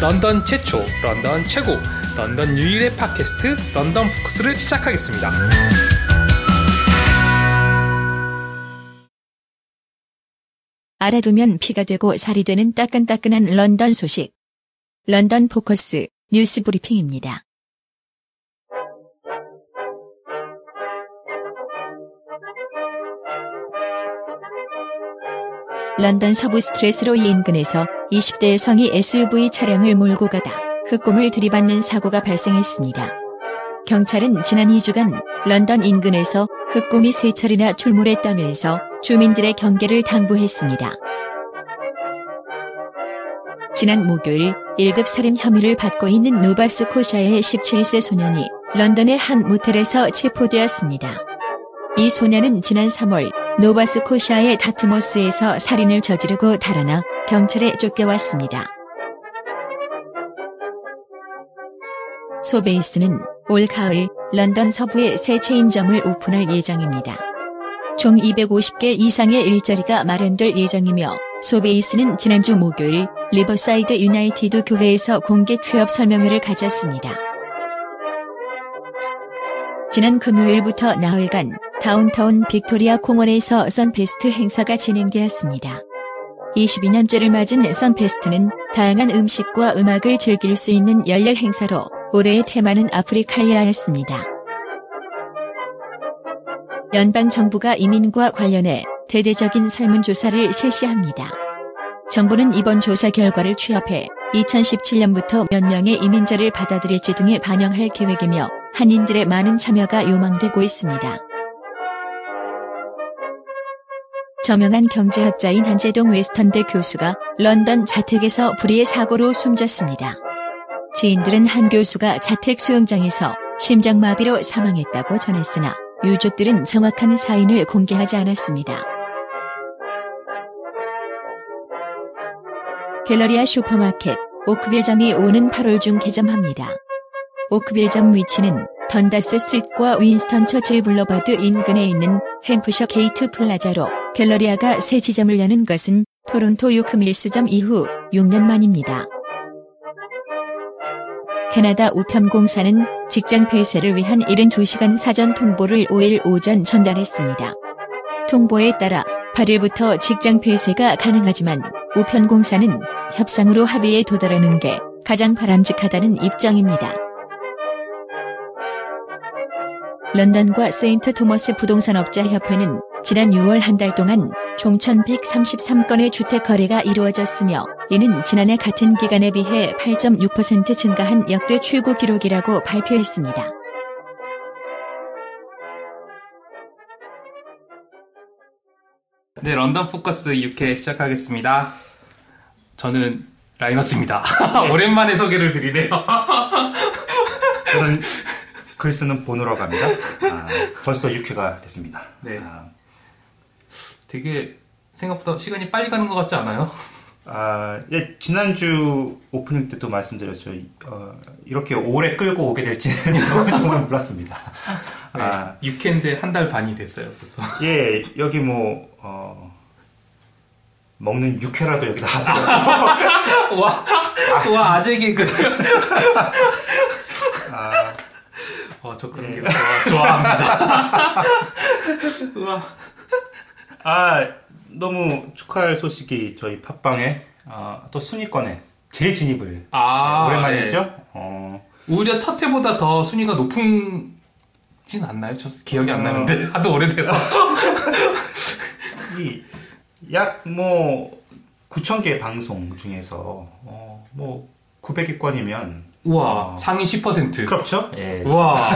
런던 최초, 런던 최고, 런던 유일의 팟캐스트 런던 포커스를 시작하겠습니다. 알아두면 피가 되고 살이 되는 따끈따끈한 런던 소식. 런던 포커스 뉴스 브리핑입니다. 런던 서부 스트레스로 이 인근에서 20대 여성이 SUV 차량을 몰고 가다 흑곰을 들이받는 사고가 발생했습니다. 경찰은 지난 2주간 런던 인근에서 흑곰이 3차례나 출몰했다면서 주민들의 경계를 당부했습니다. 지난 목요일 1급 살인 혐의를 받고 있는 노바스코샤의 17세 소년이 런던의 한 모텔에서 체포되었습니다. 이 소년은 지난 3월 노바스코샤의 다트머스에서 살인을 저지르고 달아나 경찰에 쫓겨왔습니다. 소베이스는 올 가을 런던 서부에 새 체인점을 오픈할 예정입니다. 총 250개 이상의 일자리가 마련될 예정이며 소베이스는 지난주 목요일 리버사이드 유나이티드 교회에서 공개 취업 설명회를 가졌습니다. 지난 금요일부터 나흘간 다운타운 빅토리아 공원에서 선페스트 행사가 진행되었습니다. 22년째를 맞은 선페스트는 다양한 음식과 음악을 즐길 수 있는 열렬 행사로 올해의 테마는 아프리카이아였습니다. 연방정부가 이민과 관련해 대대적인 설문조사를 실시합니다. 정부는 이번 조사 결과를 취합해 2017년부터 몇 명의 이민자를 받아들일지 등에 반영할 계획이며 한인들의 많은 참여가 요망되고 있습니다. 저명한 경제학자인 한재동 웨스턴대 교수가 런던 자택에서 불의의 사고로 숨졌습니다. 지인들은 한 교수가 자택 수영장에서 심장마비로 사망했다고 전했으나 유족들은 정확한 사인을 공개하지 않았습니다. 갤러리아 슈퍼마켓 오크빌점이 오는 8월 중 개점합니다. 오크빌점 위치는 던다스 스트리트와 윈스턴 처칠 블러바드 인근에 있는 햄프셔 게이트 플라자로 갤러리아가 새 지점을 여는 것은 토론토 요크밀스점 이후 6년 만입니다. 캐나다 우편공사는 직장 폐쇄를 위한 72시간 사전 통보를 5일 오전 전달했습니다. 통보에 따라 8일부터 직장 폐쇄가 가능하지만 우편공사는 협상으로 합의에 도달하는 게 가장 바람직하다는 입장입니다. 런던과 세인트 토머스 부동산업자협회는 지난 6월 한 달 동안 총 1,133건의 주택 거래가 이루어졌으며 이는 지난해 같은 기간에 비해 8.6% 증가한 역대 최고 기록이라고 발표했습니다. 네, 런던 포커스 6회 시작하겠습니다. 저는 라이너스입니다. 오랜만에 소개를 드리네요. 저는 글 쓰는 보노로 갑니다. 벌써 6회가 됐습니다. 네. 되게 생각보다 시간이 빨리 가는 것 같지 않아요? 예, 지난주 오프닝 때도 말씀드렸죠. 이렇게 오래 끌고 오게 될지는 정말 몰랐습니다. 네, 6회인데 한 달 반이 됐어요, 벌써. 예, 여기 뭐, 먹는 6회라도 여기다 하고. 와, 아재 개그. 저 그런 게 좋아합니다. 우와. 너무 축하할 소식이 저희 팟빵에 또 순위권에 재진입을 오랜만이죠. 네. 오히려 첫 해보다 더 순위가 높은진 않나요? 저 기억이 안 나는데 하도 오래돼서. 약 뭐 9,000개 방송 중에서 뭐 900위권이면 우와, 상위 10%. 그렇죠? 예. 우와.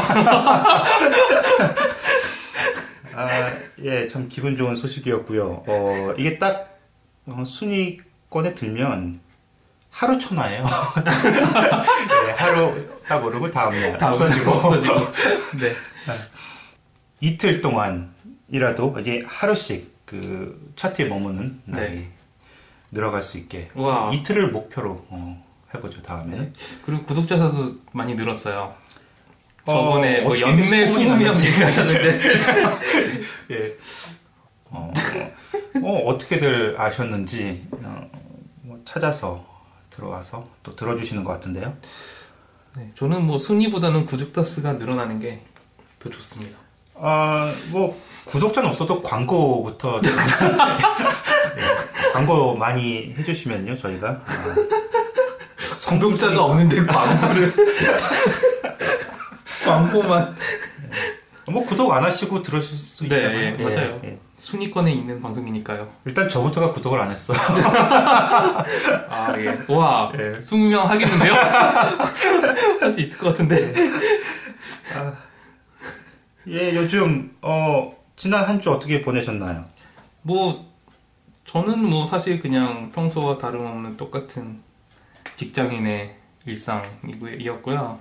예, 참 기분 좋은 소식이었고요. 이게 딱 순위권에 들면 하루 천하예요. 네, 하루 딱 오르고 다음날 없어지고. 네. 이틀 동안이라도 이게 하루씩 그 차트에 머무는 날이 늘어갈 수 있게 우와. 이틀을 목표로 해보죠, 다음에. 네. 그리고 구독자 수도 많이 늘었어요. 저번에 뭐 연내 20명 얘기하셨는데. 예. 어떻게들 아셨는지 찾아서 들어와서 또 들어주시는 것 같은데요. 네, 저는 뭐 순위보다는 구독자 수가 늘어나는 게 더 좋습니다. 아, 뭐 구독자는 없어도 광고부터 네, 광고 많이 해주시면요 저희가 구독자가 없는데 광고를 광고만 뭐 구독 안 하시고 들으실 수 있잖아요. 네, 예, 맞아요. 예. 순위권에 있는 방송이니까요. 일단 저부터가 구독을 안 했어. 아, 예. 와, 예. 20명 하겠는데요? 할 수 있을 것 같은데. 아. 예, 요즘 지난 한 주 어떻게 보내셨나요? 뭐 저는 뭐 사실 그냥 평소와 다름없는 똑같은 직장인의 일상이었고요.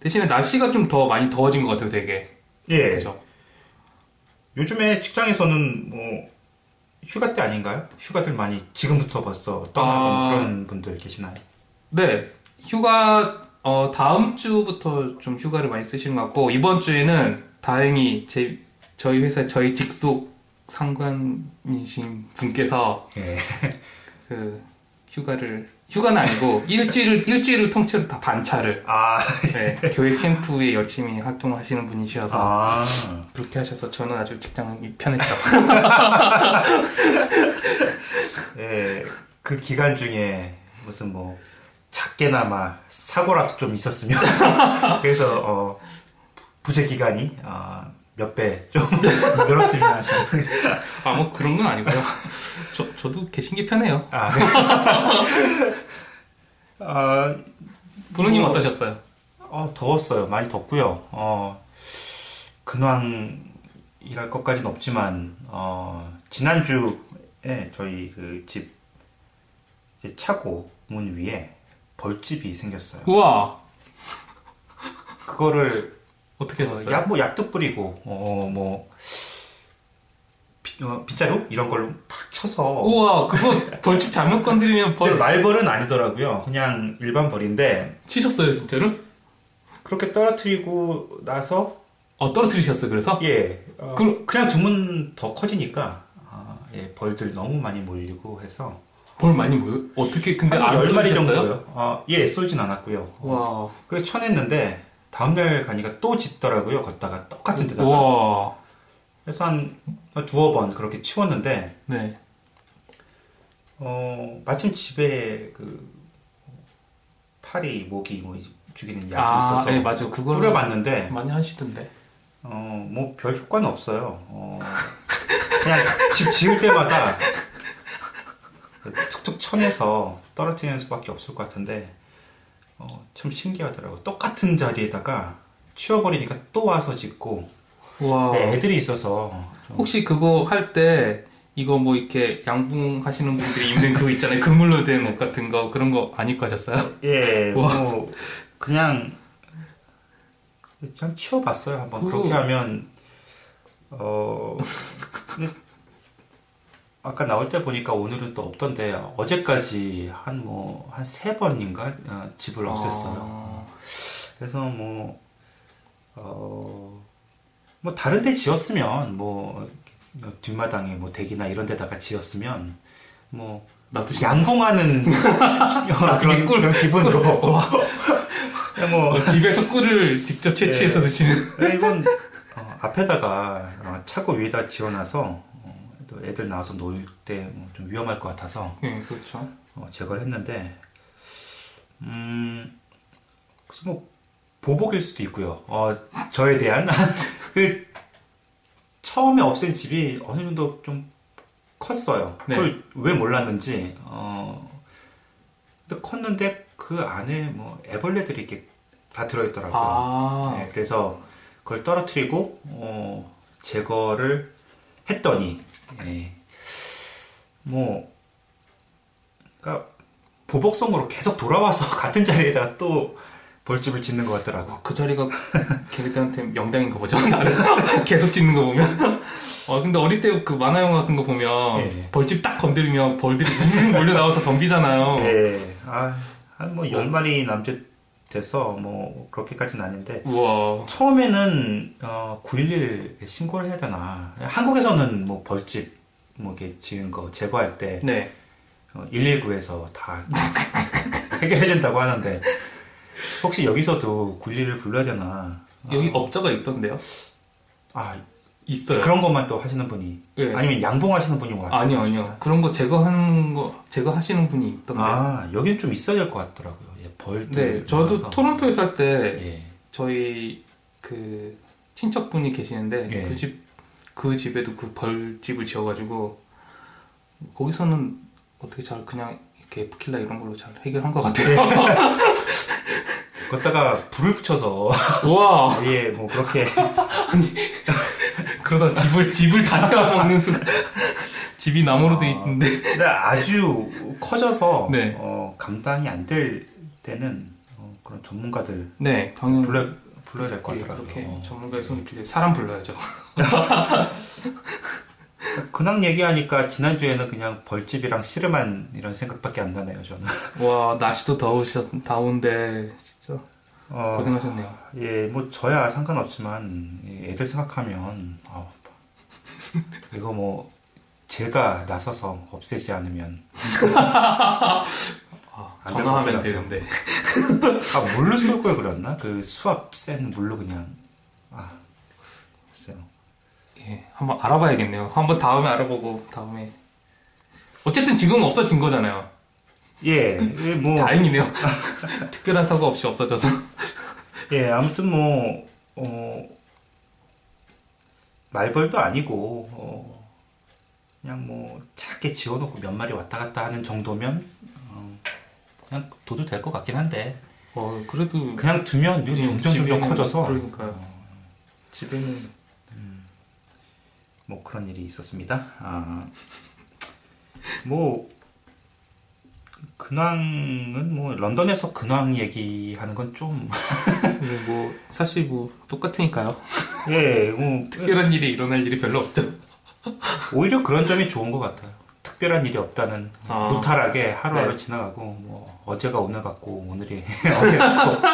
대신에 날씨가 좀 더 많이 더워진 것 같아요, 되게. 예. 그죠? 요즘에 직장에서는 뭐 휴가 때 아닌가요? 휴가들 많이 지금부터 벌써 떠나는 그런 분들 계시나요? 네, 휴가 다음 주부터 좀 휴가를 많이 쓰시는 것 같고, 이번 주에는 다행히 저희 회사 저희 직속 상관이신 분께서 예. 그 휴가는 아니고 일주일을 통째로 다 반차를 네, 교회 캠프에 열심히 활동하시는 분이셔서 그렇게 하셔서 저는 아주 직장이 편했다고. 네, 그 기간 중에 무슨 뭐 작게나마 사고라도 좀 있었으면 그래서 부재 기간이 몇 배 좀 늘었으면 하시는. 뭐 그런 건 아니고요. 저도 계신 게 편해요. 보노님 어떠셨어요? 더웠어요. 많이 덥고요. 근황이랄 것까지는 없지만 지난주에 저희 그 집 차고 문 위에 벌집이 생겼어요. 우와. 그거를 어떻게 하셨어요? 뭐 약도 뿌리고 빗자루 이런 걸로 팍 쳐서. 우와, 그거 벌집 잘못 건드리면 벌. 근데 말벌은 아니더라고요. 그냥 일반 벌인데. 치셨어요, 진짜로? 그렇게 떨어뜨리고 나서. 떨어뜨리셨어요, 그래서? 예. 그냥 주문 더 커지니까 예, 벌들 너무 많이 몰리고 해서. 벌 많이 모여? 어떻게? 근데 안 쏘셨어요? 10마리 정도요. 예, 쏘진 않았고요. 와. 그래서 쳐냈는데 다음날 가니까 또 짖더라고요. 걷다가 똑같은 데다가. 와. 그래서 한 두어 번 그렇게 치웠는데, 네. 마침 집에 그 파리, 모기 뭐 죽이는 약이 있어서 네, 맞아요. 그걸 뿌려봤는데 많이 하시던데. 뭐 별 효과는 없어요. 그냥 집 지을 때마다 툭툭 쳐내서 떨어뜨리는 수밖에 없을 것 같은데, 참 신기하더라고요. 똑같은 자리에다가 치워버리니까 또 와서 짖고. 와. 네, 애들이 있어서. 혹시 그거 할 때, 이거 뭐 이렇게 양봉 하시는 분들이 입는 그거 있잖아요. 그물로 된 옷 같은 거, 그런 거 안 입고 하셨어요? 예, 와. 뭐, 그냥 치워봤어요. 한번 그렇게 하면, 아까 나올 때 보니까 오늘은 또 없던데, 어제까지 한 3번인가? 집을 없앴어요. 그래서 뭐 다른 데 지었으면 뭐 뒷마당에 뭐 댁이나 이런 데다가 지었으면 뭐 양봉하는 그런 기분으로 뭐 집에서 꿀을 직접 채취해서 드시는. 네, 이건 앞에다가 차고 위에다 지어놔서 또 애들 나와서 놀 때 좀 위험할 것 같아서 네, 그렇죠. 제거를 했는데 그래서 뭐 보복일 수도 있고요. 저에 대한 그 처음에 없앤 집이 어느 정도 좀 컸어요. 그걸 네. 왜 몰랐는지 근데 컸는데 그 안에 뭐 애벌레들이 이렇게 다 들어있더라고요. 네, 그래서 그걸 떨어뜨리고 제거를 했더니 네. 뭐 그러니까 보복성으로 계속 돌아와서 같은 자리에다가 또 벌집을 짓는 것 같더라고. 그 자리가 걔네들한테 명당인 거 보죠. 나를 계속 짓는 거 보면. 근데 어릴 때 그 만화 영화 같은 거 보면 예. 벌집 딱 건드리면 벌들이 몰려 나와서 덤비잖아요. 예. 한 뭐 10마리 남짓 돼서 뭐 그렇게까지는 아닌데. 우와. 처음에는 911 신고를 해야 되나. 한국에서는 뭐 벌집 뭐 이렇게 지은 거 제거할 때 네. 119에서 다. 해결해준다고 하는데 혹시 여기서도 굴리를 불러야 되나? 여기 업자가 있던데요? 아 있어요. 그런 것만 또 하시는 분이? 네. 아니면 양봉하시는 분인 것 같아요? 아니요 아니요. 그런 거 제거하는 거 제거하시는 분이 있던데. 아 여긴 좀 있어야 될 것 같더라고요. 예, 벌들. 네. 저도 와서. 토론토에 살 때 예. 저희 그 친척분이 계시는데 예. 그 집에도 그 벌집을 지어가지고 거기서는 어떻게 잘 그냥 이렇게 부킬라 이런 걸로 잘 해결한 것 같아요. 걷다가 불을 붙여서 우와 예 뭐 그렇게 아니 그러다 집을 다 태워먹는 순간 집이 나무로 돼 있는데 근데 아주 커져서 네. 감당이 안 될 때는 그런 전문가들 네 당연히 불러야 될 것 같더라고요. 이렇게 전문가의 손이 빌려 사람 불러야죠. 근황 얘기하니까 지난주에는 그냥 벌집이랑 씨름한 이런 생각밖에 안 나네요 저는. 와 날씨도 더운데 진짜 고생하셨네요. 예, 뭐 저야 상관없지만 애들 생각하면 이거 뭐 제가 나서서 없애지 않으면 전화하면 되는데 아 물로 쏠 걸 그랬나? 그 수압 센 물로 그냥 글쎄요. 예, 한번 알아봐야겠네요. 한번 다음에 알아보고 다음에 어쨌든 지금은 없어진 거잖아요. 예, 뭐 다행이네요. 특별한 사고 없이 없어져서. 예, 아무튼 뭐 말벌도 아니고 그냥 뭐 작게 지워놓고 몇 마리 왔다 갔다 하는 정도면 그냥 둬도 될 것 같긴 한데. 그래도 그냥 두면 예, 점점 커져서. 그러니까요. 집에는. 뭐 그런 일이 있었습니다. 뭐 근황은 뭐 런던에서 근황 얘기하는 건 좀 뭐 사실 뭐 똑같으니까요. 예, 뭐 특별한 일이 일어날 일이 별로 없죠. 오히려 그런 점이 좋은 것 같아요. 특별한 일이 없다는 무탈하게 하루하루 네. 지나가고 뭐 어제가 오늘 같고 오늘이 어제 같고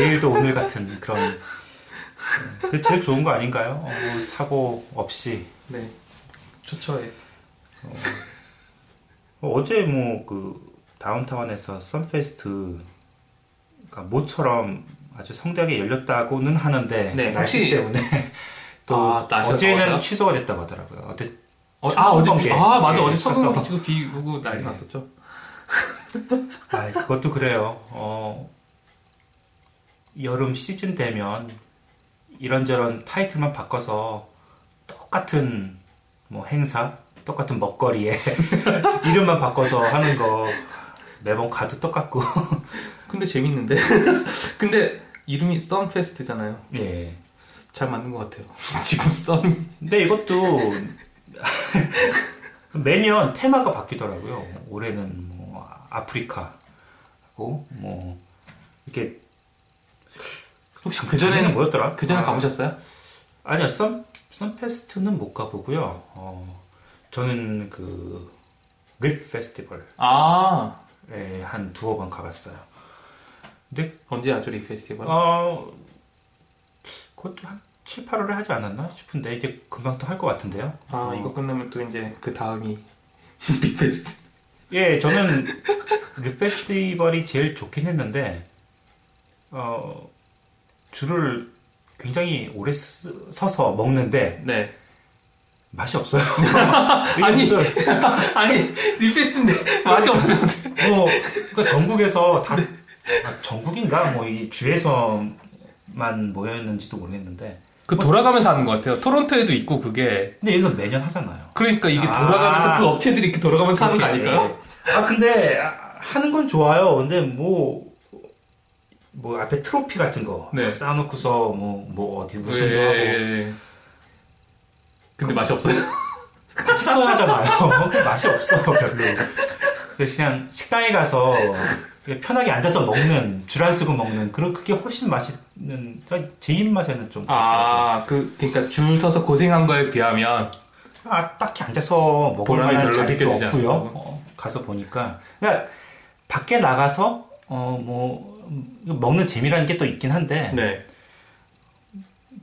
내일도 오늘 같은 그런. 그게 제일 좋은 거 아닌가요? 뭐 사고 없이. 네. 좋죠. 예. 어제 뭐 그 다운타운에서 선페스트가 모처럼 아주 성대하게 열렸다고는 하는데 네, 날씨 혹시... 때문에 또 어제는 더웠어요? 취소가 됐다고 하더라고요. 어제 비... 맞아. 어제 천둥번개 치고 비 오고 난리 났었죠. 아, 그것도 그래요. 여름 시즌 되면 이런저런 타이틀만 바꿔서 똑같은 뭐 행사, 똑같은 먹거리에 이름만 바꿔서 하는 거 매번 가도 똑같고. 근데 재밌는데. 근데 이름이 썬페스트잖아요. 예. 잘 맞는 것 같아요. 지금 썬. 근데 이것도 매년 테마가 바뀌더라고요. 올해는 뭐 아프리카고 뭐 이렇게. 혹시 그전에는 뭐였더라? 그전에 가보셨어요? 아니요, 썬페스트는 못 가보고요. 저는 그 립 페스티벌 에 한 두어 번 가봤어요. 근데 언제 아주 립 페스티벌? 그것도 한 7, 8월에 하지 않았나 싶은데 이제 금방 또 할 것 같은데요. 이거 끝나면 또 이제 그 다음이 립 페스트. 예, 저는 립 페스티벌이 제일 좋긴 했는데 줄을 굉장히 오래 서서 먹는데 네. 맛이 없어요. 아니 리페스트인데 맛이 없으면 그러니까 전국에서 다 전국인가 뭐 이 주에서만 모였는지도 모르겠는데 돌아가면서 하는 것 같아요. 토론토에도 있고 그게 근데 여기서 매년 하잖아요. 그러니까 이게 돌아가면서 그 업체들이 이렇게 돌아가면서 하는 거 아닐까요? 근데 하는 건 좋아요. 근데 뭐 앞에 트로피 같은 거 네. 쌓아놓고서 뭐 어디 무슨 도 하고 근데 맛이 없어요? 맛있어 하잖아요. 맛이 없어 별로. 그냥 식당에 가서 편하게 앉아서 먹는 줄 안 쓰고 먹는 그게 훨씬 맛있는 제 입맛에는 좀 그러니까 줄 서서 고생한 거에 비하면 딱히 앉아서 먹을 만한 자리도 없고요. 가서 보니까 그러니까 밖에 나가서 뭐 먹는 재미라는 게 또 있긴 한데 네.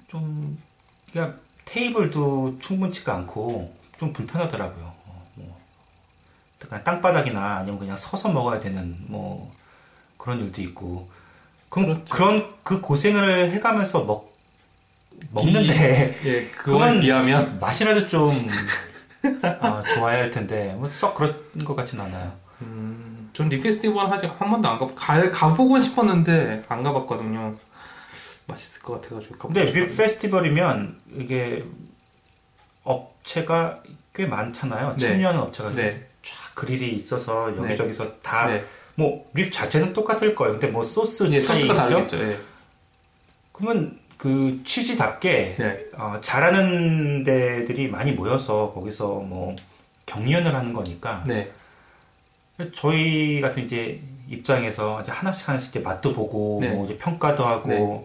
좀 그러니까 테이블도 충분치가 않고 좀 불편하더라고요. 뭐, 그러니까 땅바닥이나 아니면 그냥 서서 먹어야 되는 뭐 그런 일도 있고. 그럼 그렇죠. 그런 그 고생을 해가면서 먹는데 예, 그거에 비하면 맛이라도 좀 좋아야 할 텐데 뭐 썩 그런 것 같진 않아요. 전 립 페스티벌 아직 한 번도 안 가고 가보고 싶었는데 안 가봤거든요. 맛있을 것 같아가지고. 근데 립 페스티벌이면 이게 업체가 꽤 많잖아요. 네. 참여하는 업체가 네. 쫙 그릴이 있어서 여기저기서 네. 다. 네. 뭐 립 자체는 똑같을 거예요. 근데 뭐 소스 예, 차이가 다르겠죠. 예. 그러면 그 취지답게 네. 잘하는 데들이 많이 모여서 거기서 뭐 경연을 하는 거니까 네. 저희 같은 이제 입장에서 이제 하나씩 이제 맛도 보고 네. 뭐 이제 평가도 하고 네.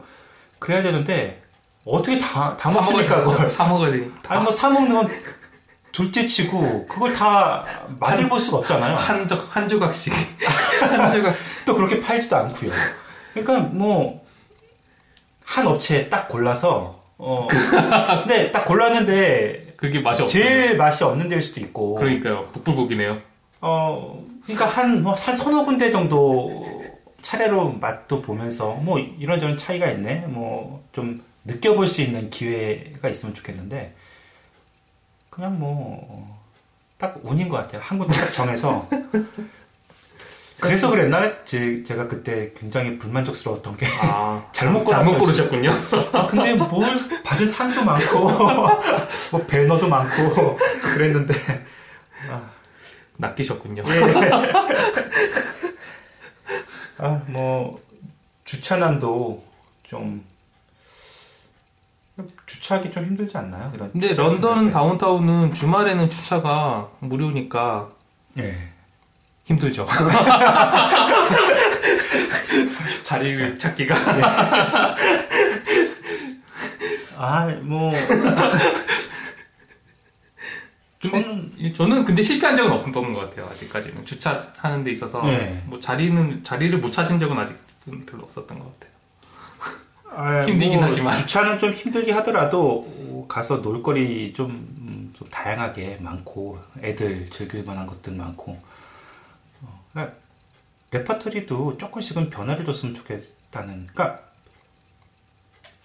그래야 되는데 어떻게 다 먹습니까? 그걸 사 먹어야 돼. 아니 뭐 사 먹는 건 둘째치고 그걸 다 맛을 볼 수가 없잖아요. 한 조각씩 한 조각씩 또 그렇게 팔지도 않고요. 그러니까 뭐 한 업체 딱 골라서 근데 딱 골랐는데 그게 맛이 없어요. 제일 맛이 없는 데일 수도 있고. 그러니까요. 북불고기네요. 그러니까 한 뭐 서너 군데 정도 차례로 맛도 보면서 뭐 이런저런 차이가 있네. 뭐 좀 느껴볼 수 있는 기회가 있으면 좋겠는데. 그냥 뭐 딱 운인 것 같아요. 한 군데 딱 정해서 그래서 그랬나? 제가 그때 굉장히 불만족스러웠던 게 잘못 고르셨군요. 근데 뭘 받은 상도 많고 뭐 배너도 많고 그랬는데 낚이셨군요. 예. 뭐 주차난도 좀 주차하기 좀 힘들지 않나요? 이런 근데 런던 다운타운은 주말에는 주차가 무료니까 예. 힘들죠. 자리를 찾기가 저는 근데 실패한 적은 없었던 것 같아요. 아직까지는 주차하는 데 있어서 예. 뭐 자리를 못 찾은 적은 아직 별로 없었던 것 같아요. 힘들긴 하지만 주차는 좀 힘들게 하더라도 가서 놀거리 좀 다양하게 많고 애들 즐길 만한 것들 많고 그러니까 레퍼토리도 조금씩은 변화를 줬으면 좋겠다는 그러니까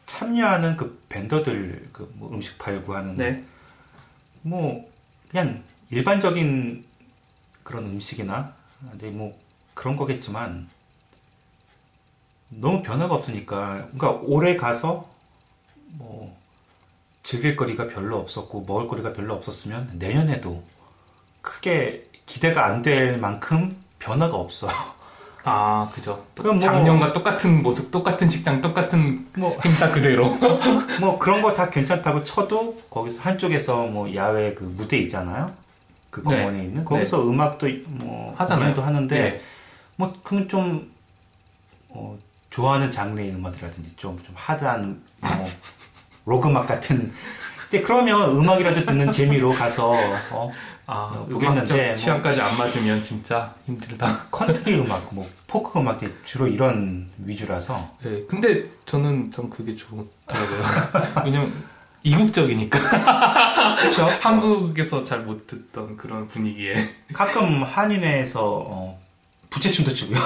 참여하는 그 벤더들 그 뭐 음식 팔고 하는 네. 뭐 그냥 일반적인 그런 음식이나 뭐 그런 거겠지만 너무 변화가 없으니까, 그러니까 올해 가서 뭐 즐길 거리가 별로 없었고 먹을 거리가 별로 없었으면 내년에도 크게 기대가 안 될 만큼 변화가 없어요. 그죠. 그럼 작년과 똑같은 모습, 똑같은 식당, 똑같은 뭐 행사 그대로. 뭐 그런 거 다 괜찮다고 쳐도 거기서 한쪽에서 뭐 야외 그 무대 있잖아요. 그 공원에 네. 있는 거기서 네. 음악도 뭐 하잖아요. 하는데 네. 뭐 그럼 좀 좋아하는 장르의 음악이라든지 좀 하드한 로그 음악 같은 근데 그러면 음악이라도 듣는 재미로 가서 보겠는데 취향까지 안 맞으면 진짜 힘들다. 컨트리 음악, 뭐 포크 음악 주로 이런 위주라서. 네, 근데 저는 그게 좋더라고요. 왜냐면 이국적이니까. 그렇죠. 한국에서 잘 못 듣던 그런 분위기에. 가끔 한인회에서 부채춤도 추고요.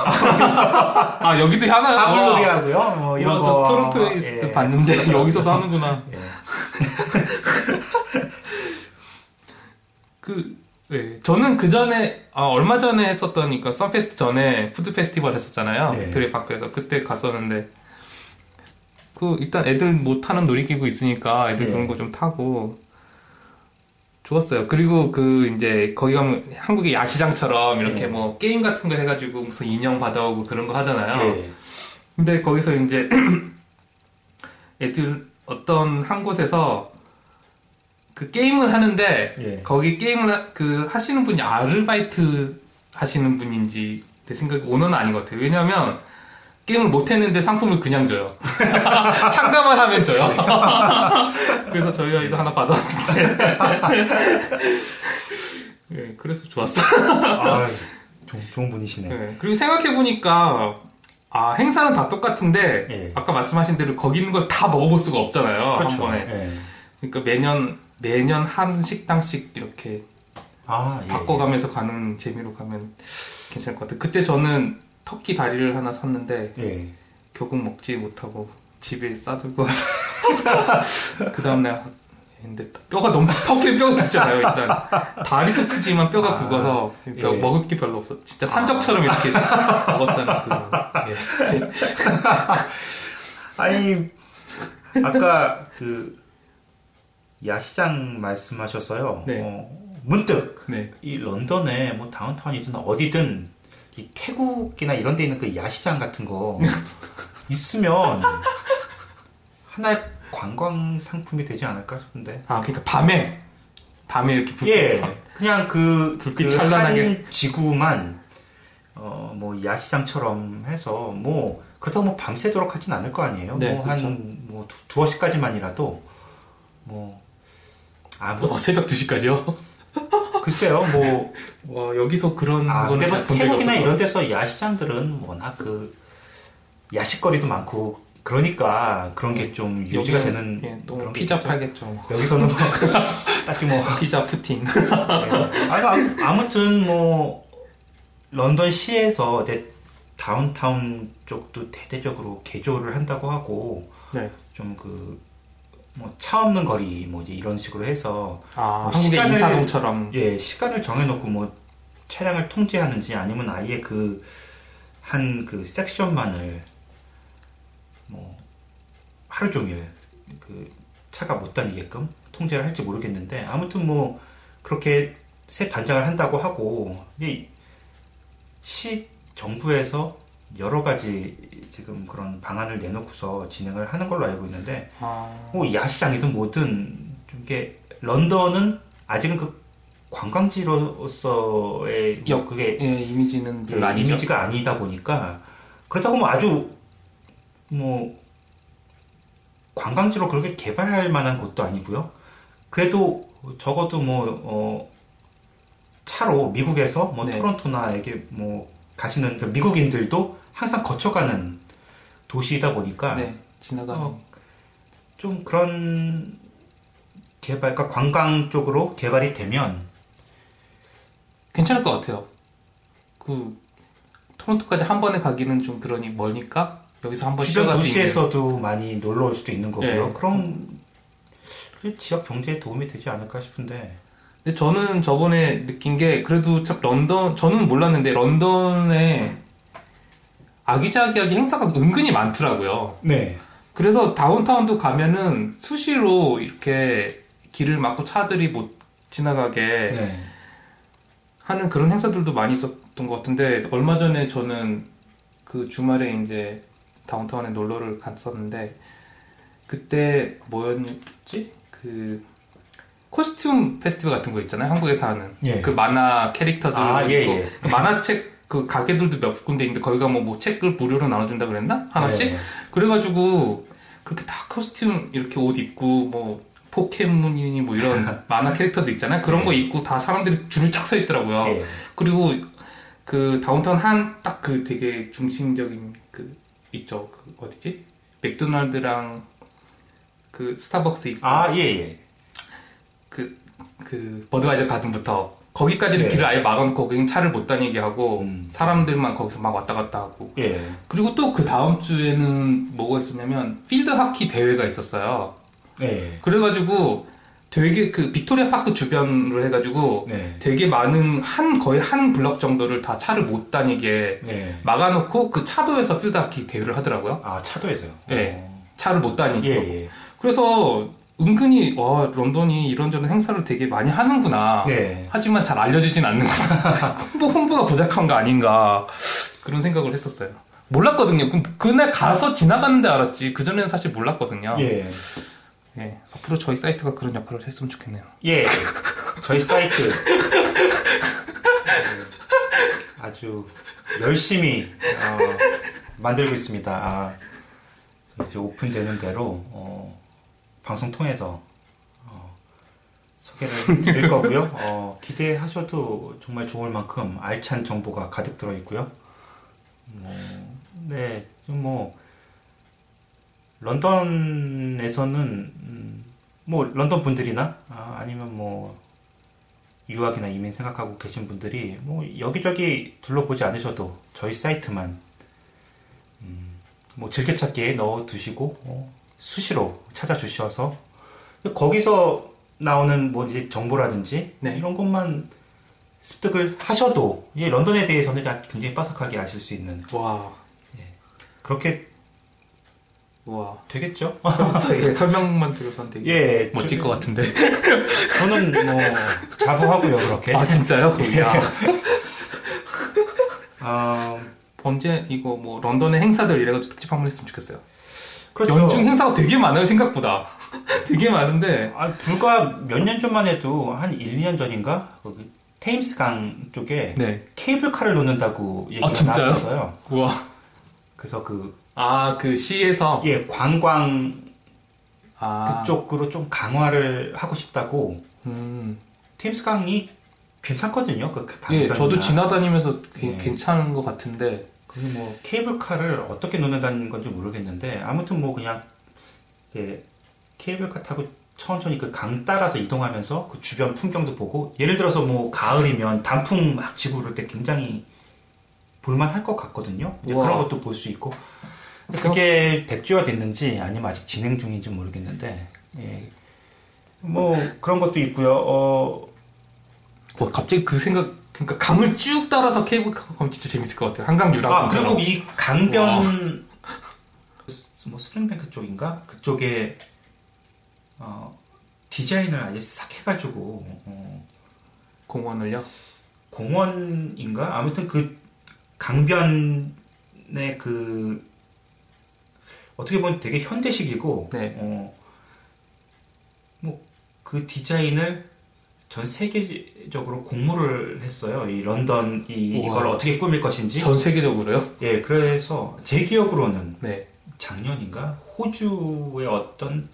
여기도 하나요? 사물놀이 하고요. 뭐 이런 거. 토론토에 있을 때 봤는데 여기서도 하는구나. 예. 저는 그 전에 얼마 전에 했었다니까 선페스트 전에 푸드 페스티벌 했었잖아요. 네. 드레 파크에서 그때 갔었는데 일단 애들 못 타는 놀이기구 있으니까 애들 네. 그런 거 좀 타고. 좋았어요. 그리고 이제, 거기 가면 한국의 야시장처럼 이렇게 네. 뭐, 게임 같은 거 해가지고 무슨 인형 받아오고 그런 거 하잖아요. 네. 근데 거기서 이제, 애들 어떤 한 곳에서 그 게임을 하는데, 네. 거기 게임을 하시는 분이 아르바이트 하시는 분인지 내 생각에 오너는 아닌 것 같아요. 왜냐면, 게임을 못 했는데 상품을 그냥 줘요. 참가만 하면 줘요. 그래서 저희 아이도 하나 받았는데. 네, 그래서 좋았어. 좋은 분이시네. 네, 그리고 생각해보니까, 행사는 다 똑같은데, 예. 아까 말씀하신 대로 거기 있는 걸 다 먹어볼 수가 없잖아요. 그렇죠. 한 번에. 예. 그러니까 매년 한 식당씩 이렇게 바꿔가면서 가는 재미로 가면 괜찮을 것 같아요. 그때 저는 토끼 다리를 하나 샀는데 예. 결국 먹지 못하고 집에 싸들고 와서 그 다음날 근데 뼈가 너무 터키 뼈가 굵잖아요. 일단 다리도 크지만 뼈가 굵어서 뼈, 예. 먹을 게 별로 없어. 진짜 산적처럼 이렇게 먹었다는 그. 예. 아니 아까 그 야시장 말씀하셨어요. 네. 문득 네. 이 런던에 뭐 다운타운이든 어디든 이 태국이나 이런 데 있는 그 야시장 같은 거 있으면 하나의 관광 상품이 되지 않을까 싶은데. 아, 그러니까 밤에 이렇게 불빛. 예. 그냥 불빛 찬란하게 한 지구만 뭐 야시장처럼 해서 뭐 그렇다고 뭐 밤새도록 하진 않을 거 아니에요. 네, 뭐 그렇죠. 한 뭐 두어 시까지만이라도 뭐 아무 새벽 2시까지요? 글쎄요. 뭐 와, 여기서 그런 거는 뭐 태국이나 이런 데서 야시장들은 워낙 그 야식거리도 많고 그러니까 그런 게 좀 유지가 되는 예, 그런 피자 팔겠죠. 여기서는 뭐 딱히 뭐 피자 푸틴. 네. 아무튼 뭐 런던 시에서 다운타운 쪽도 대대적으로 개조를 한다고 하고 네. 좀 그 뭐 차 없는 거리 뭐 이제 이런 식으로 해서 뭐 한국의 인사동처럼 예 시간을 정해놓고 뭐 차량을 통제하는지 아니면 아예 그 한 그 섹션만을 뭐 하루 종일 그 차가 못 다니게끔 통제를 할지 모르겠는데 아무튼 뭐 그렇게 새 단장을 한다고 하고 이 시 정부에서 여러 가지 지금 그런 방안을 내놓고서 진행을 하는 걸로 알고 있는데 뭐 야시장이든 뭐든 좀 이게 런던은 아직은 그 관광지로서의 뭐 그게 예, 이미지는 별로 아니죠. 이미지가 아니다 보니까 그렇다고 뭐 아주 뭐 관광지로 그렇게 개발할 만한 곳도 아니고요. 그래도 적어도 뭐 차로 미국에서 뭐 네. 토론토나 이렇게 뭐 가시는 그 미국인들도 항상 거쳐가는 도시이다 보니까 네, 지나가는 좀 그런 개발, 그러니까 관광 쪽으로 개발이 되면 괜찮을 것 같아요. 그 토론토까지 한 번에 가기는 좀 그러니 멀니까. 여기서 한번 주변 도시에서도 많이 놀러 올 수도 있는 거고요. 네. 그럼 지역 경제에 도움이 되지 않을까 싶은데. 근데 저는 저번에 느낀 게 그래도 참 런던 저는 몰랐는데 런던에 아기자기하게 행사가 은근히 많더라고요. 네. 그래서 다운타운도 가면은 수시로 이렇게 길을 막고 차들이 못 지나가게 네. 하는 그런 행사들도 많이 있었던 것 같은데 얼마 전에 저는 그 주말에 이제 다운타운에 놀러를 갔었는데 그때 뭐였지? 그 코스튬 페스티벌 같은 거 있잖아요. 한국에서 하는 예. 그 만화 캐릭터들 있고 예. 그 만화책 그 가게들도 몇 군데 있는데 거기가 뭐 책을 무료로 나눠준다 그랬나? 하나씩? 예. 그래가지고 그렇게 다 코스튬 이렇게 옷 입고 뭐 포켓몬이니 뭐 이런 만화 캐릭터도 있잖아요. 그런 예. 거 입고 다 사람들이 줄을 쫙 서 있더라고요. 예. 그리고 그 다운타운 한 딱 그 되게 중심적인 그 있죠. 그 어디지? 맥도날드랑 그 스타벅스 있고 예. 그 버드바이저 가든부터 거기까지는 네. 길을 아예 막아놓고 거긴 차를 못 다니게 하고 사람들만 거기서 막 왔다 갔다 하고 예. 그리고 또 그 다음 주에는 뭐가 있었냐면 필드 하키 대회가 있었어요. 예. 그래가지고 되게 그 빅토리아 파크 주변으로 해가지고 네. 되게 많은 거의 한 블럭 정도를 다 차를 못 다니게 네. 막아놓고 그 차도에서 필드하키 대회를 하더라고요. 아 차도에서요? 네. 차를 못 다니게. 예, 예. 그래서 은근히 와 런던이 이런저런 행사를 되게 많이 하는구나. 네. 하지만 잘 알려지진 않는구나. 홍보가 부족한 거 아닌가 그런 생각을 했었어요. 몰랐거든요. 그날 가서 지나갔는데 알았지. 그 전에는 사실 몰랐거든요. 예. 예, 앞으로 저희 사이트가 그런 역할을 했으면 좋겠네요. 예, 저희 사이트 아주 열심히 만들고 있습니다. 이제 오픈되는 대로 방송 통해서 소개를 드릴 거고요. 기대하셔도 정말 좋을 만큼 알찬 정보가 가득 들어있고요. 네, 좀 뭐 런던에서는 뭐 런던 분들이나 아니면 뭐 유학이나 이민 생각하고 계신 분들이 뭐 여기저기 둘러보지 않으셔도 저희 사이트만 뭐 즐겨찾기에 넣어두시고 수시로 찾아주셔서 거기서 나오는 뭐 이제 정보라든지 네. 이런 것만 습득을 하셔도 예, 런던에 대해서는 굉장히 빠삭하게 아실 수 있는 와 예, 그렇게 와 되겠죠? 예, 설명만 들어선 되게 예, 멋질 것 같은데 저는 뭐 자부하고요 그렇게 아 진짜요? 예. 범죄 이거 뭐 런던의 행사들 이래가지고 특집 한번 했으면 좋겠어요. 그렇죠. 연중 행사가 되게 많아요 생각보다. 되게 많은데 아 불과 몇 년 전만 해도 한 1, 2년 전인가 거기 테임스강 쪽에 네. 케이블카를 놓는다고 얘기가 나왔었어요. 우와. 그래서 그 시에서 예 관광 그쪽으로 좀 강화를 하고 싶다고. 테임스강이 괜찮거든요. 그 예, 저도 지나다니면서 예. 괜찮은 것 같은데 그게 뭐 케이블카를 어떻게 놓는다는 건지 모르겠는데 아무튼 뭐 그냥 예, 케이블카 타고 천천히 그 강 따라서 이동하면서 그 주변 풍경도 보고 예를 들어서 뭐 가을이면 단풍 막 지고 그럴 때 굉장히 볼만할 것 같거든요. 그런 것도 볼 수 있고 근데 그게 백지화 됐는지 아니면 아직 진행 중인지 모르겠는데 예, 뭐 그런 것도 있고요. 와, 갑자기 그 생각 그러니까 강을 쭉 따라서 케이블카 가면 진짜 재밌을 것 같아요. 한강 유람. 아 그리고 이 강변 뭐 스프링뱅크 쪽인가 그쪽에 디자인을 아예 싹 해가지고 공원을요? 공원인가? 아무튼 그 강변의 그 어떻게 보면 되게 현대식이고 네. 뭐 그 디자인을 전 세계적으로 공모를 했어요. 이 런던 이걸 어떻게 꾸밀 것인지 전 세계적으로요? 예, 그래서 제 기억으로는 네. 작년인가 호주의 어떤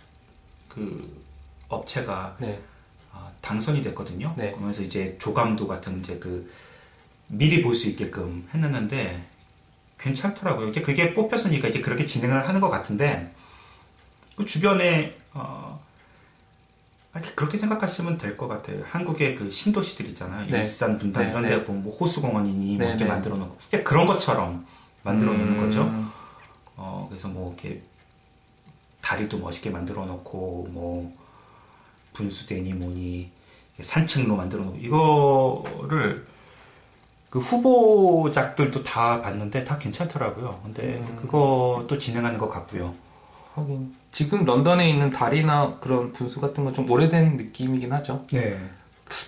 그 업체가 네. 당선이 됐거든요. 네. 그러면서 이제 조감도 같은 이제 그 미리 볼 수 있게끔 해놨는데 괜찮더라고요. 이제 그게 뽑혔으니까 이제 그렇게 진행을 하는 것 같은데 그 주변에 그렇게 생각하시면 될 것 같아요. 한국의 그 신도시들 있잖아요. 네. 일산, 분당 네. 이런 데 보면 뭐 호수공원이니 네. 뭐 이렇게 네. 만들어 놓고 이제 그런 것처럼 만들어 놓는 거죠. 그래서 뭐 이렇게 다리도 멋있게 만들어 놓고 뭐 분수대니 뭐니 산책로 만들어 놓고 이거를 그 후보작들도 다 봤는데 다 괜찮더라고요. 근데 그것도 진행하는 것 같고요. 하긴 지금 런던에 있는 다리나 그런 분수 같은 건 좀 오래된 느낌이긴 하죠. 네.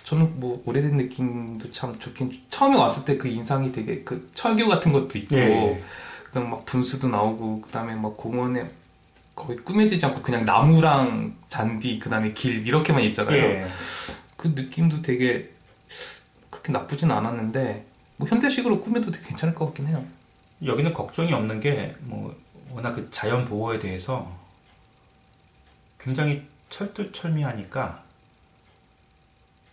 저는 뭐 오래된 느낌도 참 좋긴 처음에 왔을 때 그 인상이 되게 그 철교 같은 것도 있고 네. 그다음 막 분수도 나오고 그다음에 막 공원에 거의 꾸며지지 않고 그냥 나무랑 잔디 그다음에 길 이렇게만 있잖아요. 네. 그 느낌도 되게 그렇게 나쁘진 않았는데 뭐 현대식으로 꾸며도 되게 괜찮을 것 같긴 해요. 여기는 걱정이 없는 게 뭐 워낙 그 자연 보호에 대해서 굉장히 철두철미하니까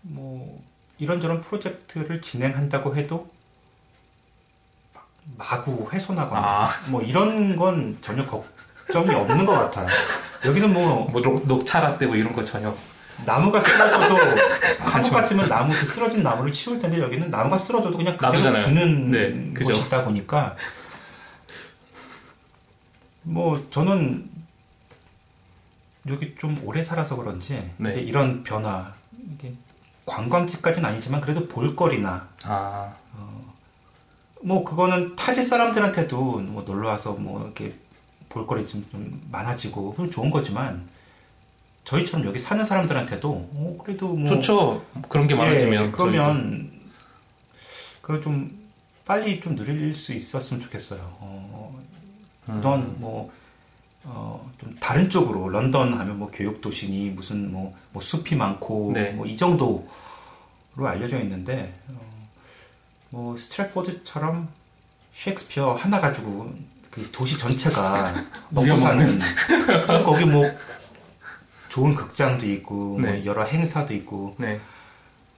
뭐 이런저런 프로젝트를 진행한다고 해도 마구 훼손하거나 뭐 이런 건 전혀 걱정이 없는 것 같아요. 여기는 뭐 녹차라떼 뭐 이런 거 전혀 나무가 쓰러져도 한국 같으면 나무 그 쓰러진 나무를 치울 텐데 여기는 나무가 쓰러져도 그냥 그대로 두는 네, 곳이다 보니까 뭐 저는 여기 좀 오래 살아서 그런지 네. 이런 변화 이게 관광지까지는 아니지만 그래도 볼거리나 뭐 그거는 타지 사람들한테도 뭐 놀러 와서 뭐 이렇게 볼거리 좀 많아지고 그럼 좋은 거지만. 저희처럼 여기 사는 사람들한테도 그래도 뭐 좋죠. 그런 게 많아지면 예, 그러면 그걸 좀 빨리 좀 누릴 수 있었으면 좋겠어요. 런던 뭐 좀 다른 쪽으로 런던 하면 뭐 교육 도시니 무슨 뭐 숲이 많고 네. 뭐 이 정도로 알려져 있는데 뭐 스트랩포드처럼 셰익스피어 하나 가지고 그 도시 전체가 먹고 사는 거기 뭐 좋은 극장도 있고 네. 뭐 여러 행사도 있고 네.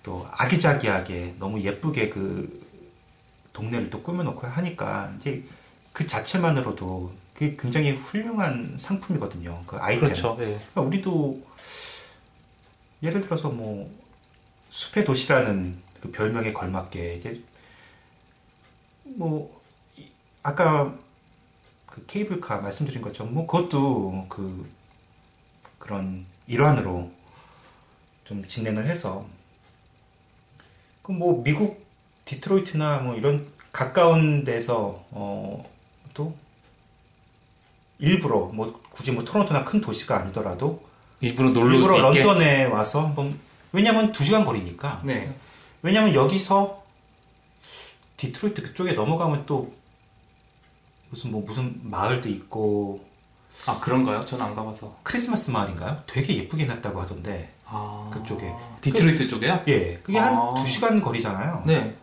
또 아기자기하게 너무 예쁘게 그 동네를 또 꾸며놓고 하니까 이제 그 자체만으로도 그게 굉장히 훌륭한 상품이거든요. 그 아이템. 그렇죠. 네. 그러니까 우리도 예를 들어서 뭐 숲의 도시라는 그 별명에 걸맞게 이제 뭐 아까 그 케이블카 말씀드린 것처럼 뭐 그것도 그런 일환으로 좀 진행을 해서 그 뭐 미국 디트로이트나 뭐 이런 가까운 데서 또 일부러 뭐 굳이 뭐 토론토나 큰 도시가 아니더라도 일부러 런던에 와서 한번 왜냐면 2시간 거리니까. 네. 왜냐면 여기서 디트로이트 그쪽에 넘어가면 또 무슨 마을도 있고. 아, 그런가요? 전 안 가봐서. 크리스마스 마을인가요? 되게 예쁘게 해놨다고 하던데. 아, 그쪽에. 디트로이트 쪽에요? 예. 그게 한 2시간 거리잖아요. 네.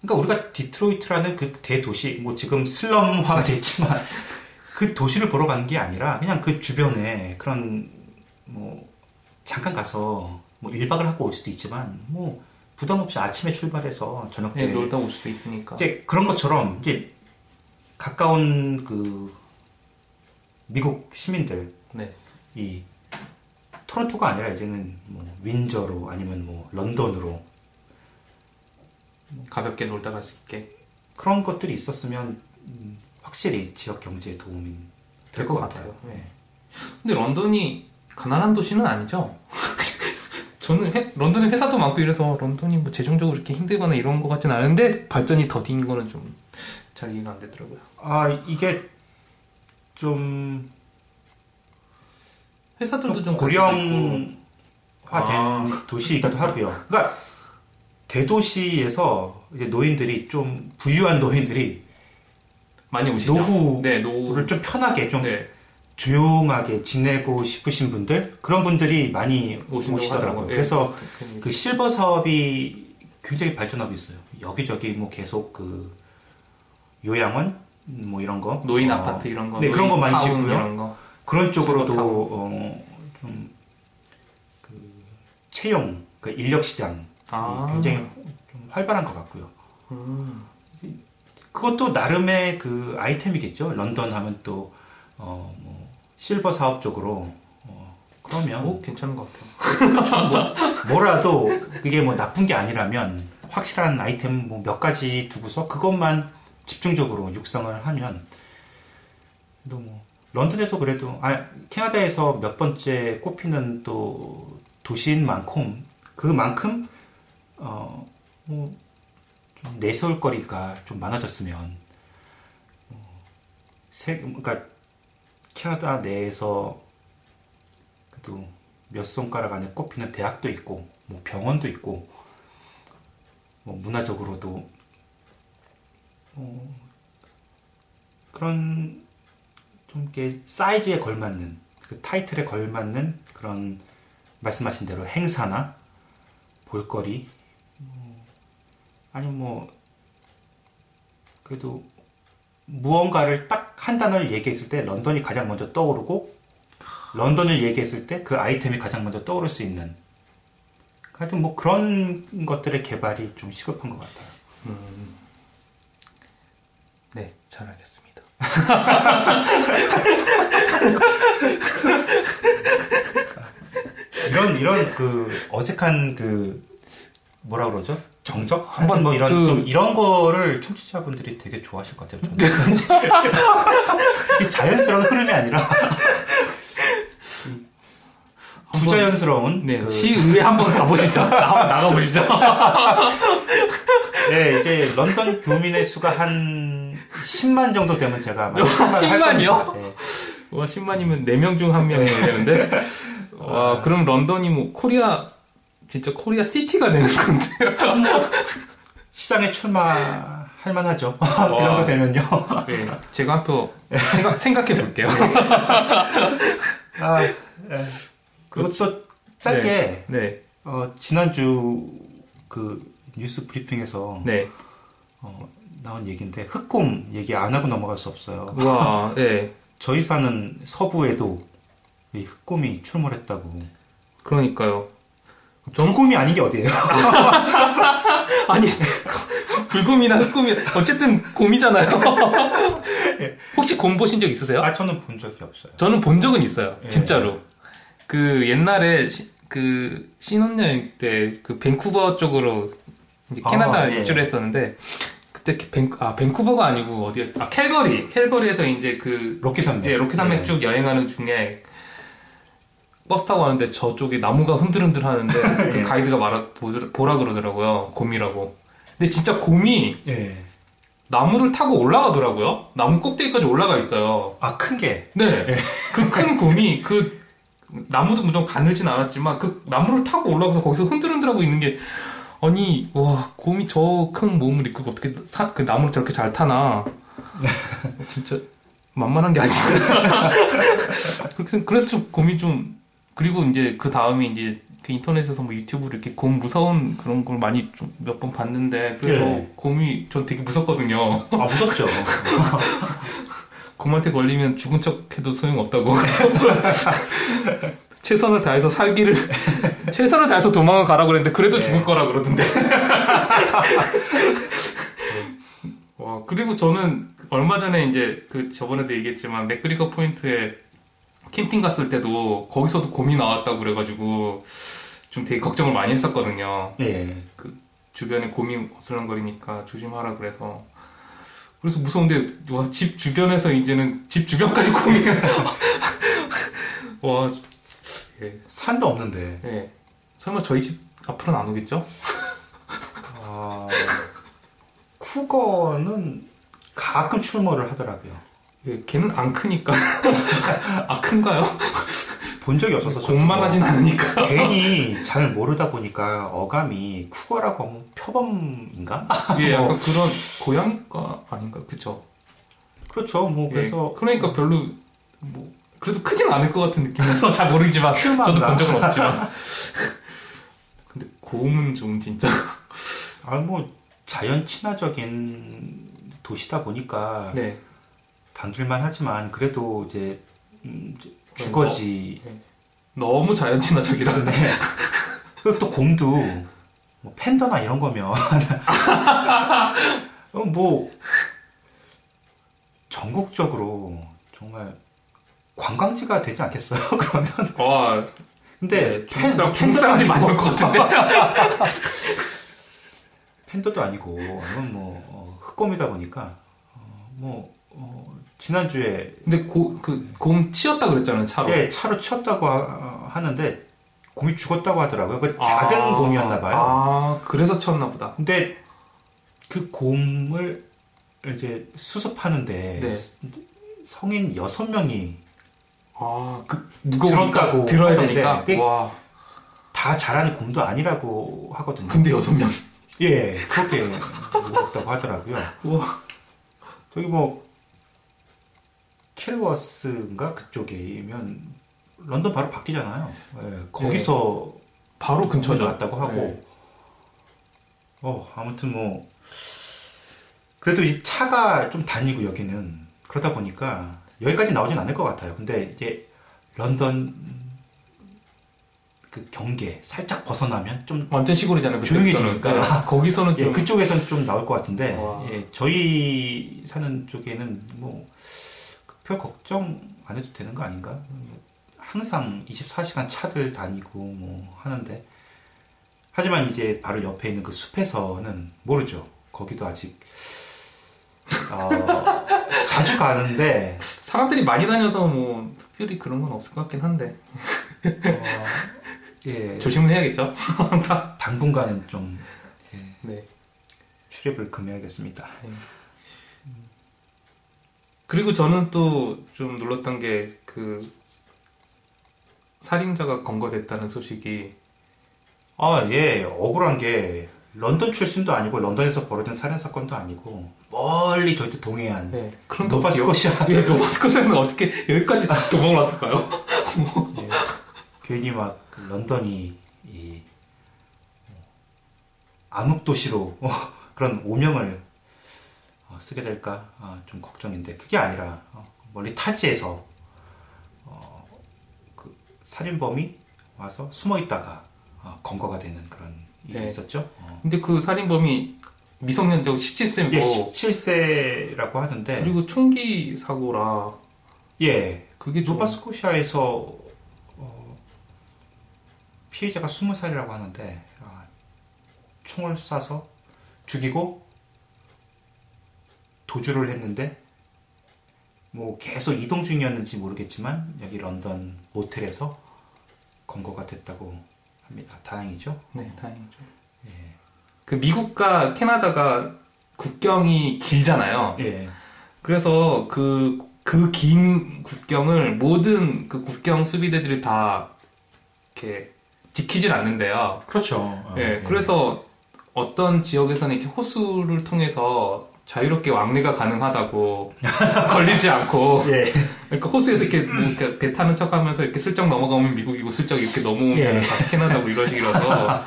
그러니까 우리가 디트로이트라는 그 대도시, 뭐 지금 슬럼화가 됐지만 그 도시를 보러 간 게 아니라 그냥 그 주변에 그런 뭐 잠깐 가서 뭐 1박을 하고 올 수도 있지만 뭐 부담 없이 아침에 출발해서 저녁 때 네, 놀다 올 수도 있으니까. 이제 그런 것처럼 이제 가까운 그 미국 시민들 네. 이 토론토가 아니라 이제는 뭐 윈저로 아니면 뭐 런던으로 가볍게 놀다 갈 수 있게 그런 것들이 있었으면 확실히 지역 경제에 도움이 될 것 같아요. 네. 근데 런던이 가난한 도시는 아니죠? 저는 런던에 회사도 많고 이래서 런던이 뭐 재정적으로 이렇게 힘들거나 이런 것 같진 않은데 발전이 더딘 거는 좀 잘 이해가 안 되더라고요. 아 이게 좀 회사들도 좀 고령화된 도시이기도 하고요. 그러니까 대도시에서 이제 노인들이 좀 부유한 노인들이 많이 오시죠. 노후를 좀 편하게 좀 네. 조용하게 지내고 싶으신 분들 그런 분들이 많이 오시더라고요. 네. 그래서 그 실버 사업이 굉장히 발전하고 있어요. 여기저기 뭐 계속 그 요양원 뭐 이런 거 노인 아파트 이런 거 네 그런 거 많이 짓고요. 그런 쪽으로도 좀 그 채용 그러니까 인력 시장 굉장히 좀 활발한 것 같고요. 그것도 나름의 그 아이템이겠죠. 런던 하면 또 뭐 실버 사업 쪽으로 그러면 괜찮은 것 같아요. 뭐라도 그게 뭐 나쁜 게 아니라면 확실한 아이템 뭐 몇 가지 두고서 그것만 집중적으로 육성을 하면 또 뭐 런던에서 그래도 캐나다에서 몇 번째 꼽히는 또 도시인 만큼 그만큼 뭐 좀 내세울 거리가 좀 많아졌으면 그러니까 캐나다 내에서 그래도 몇 손가락 안에 꼽히는 대학도 있고 뭐 병원도 있고 뭐 문화적으로도 그런 좀 이렇게 사이즈에 걸맞는 그 타이틀에 걸맞는 그런 말씀하신 대로 행사나 볼거리 아니면 뭐 그래도 무언가를 딱 한 단어를 얘기했을 때 런던이 가장 먼저 떠오르고 런던을 얘기했을 때 그 아이템이 가장 먼저 떠오를 수 있는 하여튼 뭐 그런 것들의 개발이 좀 시급한 것 같아요. 네, 잘 알겠습니다. 이런 그 어색한 그 뭐라 그러죠? 정적? 한번 뭐 이런 거를 청취자분들이 되게 좋아하실 것 같아요. 저는. 이 자연스러운 흐름이 아니라 부자연스러운 네, 시의회 한번 가보시죠. 한번 나가보시죠. 네, 이제 런던 교민의 수가 한 10만 정도 되면 제가 많이 10만이요? 네. 와 10만이면 4명 중 1명이 되는데 와 그럼 런던이 뭐 진짜 코리아 시티가 되는 건데요. 시장에 출마할 만하죠. 그 정도 되면요. 네, 제가 한 표 생각해 볼게요. 그것도 짧게 네. 지난주 그 뉴스 브리핑에서 네. 나온 얘기인데 흑곰 얘기 안 하고 넘어갈 수 없어요. 와, 네. 저희 사는 서부에도 이 흑곰이 출몰했다고. 그러니까요. 불곰이 아닌 게 어디예요? 아니 불곰이나 흑곰이 어쨌든 곰이잖아요. 혹시 곰 보신 적 있으세요? 아 저는 본 적이 없어요. 저는 본 적은 있어요. 진짜로. 그 옛날에 그 신혼여행 때 그 밴쿠버 쪽으로 이제 캐나다 일주를 했었는데 그때 밴쿠버가 아니고 어디였지? 아, 캘거리에서 이제 그 로키 산맥 쭉 여행하는 중에 버스 타고 가는데 저쪽에 나무가 흔들흔들 하는데 그 가이드가 보라 그러더라고요. 곰이라고. 근데 진짜 곰이 나무를 타고 올라가더라고요. 나무 꼭대기까지 올라가 있어요. 아, 큰 게? 네. 그 큰 곰이 그 나무도 무조건 가늘진 않았지만 그 나무를 타고 올라가서 거기서 흔들흔들하고 있는 게 아니, 와, 곰이 저 큰 몸을 이끌고 어떻게 그 나무를 저렇게 잘 타나. 진짜 만만한 게 아니구나. 그래서 좀 곰이 좀 그리고 이제 그 다음에 이제 그 인터넷에서 뭐 유튜브로 이렇게 곰 무서운 그런 걸 많이 좀 몇 번 봤는데 그래서 곰이 전 되게 무섭거든요. 아, 무섭죠. 곰한테 걸리면 죽은 척해도 소용없다고. 최선을 다해서 살기를 최선을 다해서 도망을 가라고 그랬는데 그래도 죽을 거라 그러던데. 와, 그리고 저는 얼마 전에 이제 그 저번에도 얘기했지만 맥그리거 포인트에 캠핑 갔을 때도 거기서도 곰이 나왔다고 그래가지고 좀 되게 걱정을 많이 했었거든요. 그 주변에 곰이 어슬렁거리니까 조심하라 그래서. 그래서 무서운데 와, 집 주변에서 이제는 집 주변까지 곰이 와, 산도 없는데. 설마 저희 집 앞으로는 안 오겠죠? 아, 쿠거는 가끔 출몰을 하더라고요. 걔는 안 크니까. 아, 큰가요? 본 적이 없어서. 곰만하진 않으니까. 괜히 잘 모르다 보니까 어감이 쿠거라고 하면 표범인가? 예, 약간 그런 고양이과 아닌가요? 그쵸? 그렇죠. 뭐, 그래서. 그러니까 별로, 뭐, 그래도 크진 않을 것 같은 느낌이라서 잘 모르지만. 저도 본 적은 없지만. 근데 곰은 좀 진짜. 아, 뭐, 자연 친화적인 도시다 보니까. 네. 반길만 하지만 그래도 이제 주거지 너무 자연 친화적이라네. 그리고 또 곰도 뭐 팬더나 이런 거면 뭐 전국적으로 정말 관광지가 되지 않겠어요? 그러면 와, 근데 중국 사람들이 많이 올 것 같은데. 팬더도 아니고 이건 뭐 흑곰이다 보니까 뭐 지난주에. 근데 곰 치웠다 그랬잖아요, 차로. 예, 차로 치웠다고 하는데, 곰이 죽었다고 하더라고요. 그러니까 작은 곰이었나봐요. 아, 그래서 치웠나보다. 근데 그 곰을 이제 수습하는데, 성인 6명이. 아, 무거우니까 들어야 되니까. 와. 다 자라는 곰도 아니라고 하거든요. 근데 6명? 예, 그렇게 무겁다고 하더라고요. 우와. 저기 뭐, 킬워스인가 그쪽이면 런던 바로 바뀌잖아요. 네, 거기서 바로 근처에 왔다고 하고. 아무튼 뭐 그래도 이 차가 좀 다니고 여기는 그러다 보니까 여기까지 나오진 않을 것 같아요. 근데 이제 런던 그 경계 살짝 벗어나면 좀 완전 시골이잖아요. 조용해지니까 거기서는 좀 그쪽에서는 좀 나올 것 같은데 저희 사는 쪽에는 뭐. 별 걱정 안 해도 되는 거 아닌가? 항상 24시간 차들 다니고 뭐 하는데 하지만 이제 바로 옆에 있는 그 숲에서는 모르죠. 거기도 아직 자주 가는데 사람들이 많이 다녀서 뭐 특별히 그런 건 없을 것 같긴 한데 조심을 해야겠죠. 항상 당분간은 좀 출입을 금해야겠습니다. 그리고 저는 또 좀 놀랐던 게 그 살인자가 검거됐다는 소식이 억울한 게 런던 출신도 아니고 런던에서 벌어진 살인 사건도 아니고 멀리 저희 동해안 노바스코시아 노바스코시아는 어떻게 여기까지 도망을 왔을까요? 괜히 막 런던이 이 암흑도시로 그런 오명을 쓰게 될까? 좀 걱정인데 그게 아니라 멀리 타지에서 그 살인범이 와서 숨어있다가 검거가 되는 그런 일이 있었죠. 근데 그 살인범이 미성년자고 17세고 17세라고 하던데 그리고 총기 사고라 그게 노바스코시아에서 피해자가 20살이라고 하는데 총을 쏴서 죽이고 도주를 했는데 뭐 계속 이동 중이었는지 모르겠지만 여기 런던 모텔에서 검거가 됐다고 합니다. 다행이죠? 네, 다행이죠. 예. 그 미국과 캐나다가 국경이 길잖아요. 예. 그래서 그 긴 국경을 모든 그 국경 수비대들이 다 이렇게 지키질 않는데요. 그렇죠. 예. 예. 그래서 어떤 지역에서는 이렇게 호수를 통해서 자유롭게 왕래가 가능하다고 걸리지 않고 예. 그러니까 호수에서 이렇게 배 타는 척하면서 이렇게 슬쩍 넘어가면 미국이고 슬쩍 이렇게 넘어오면 예. 캐나다고 이런 식이라서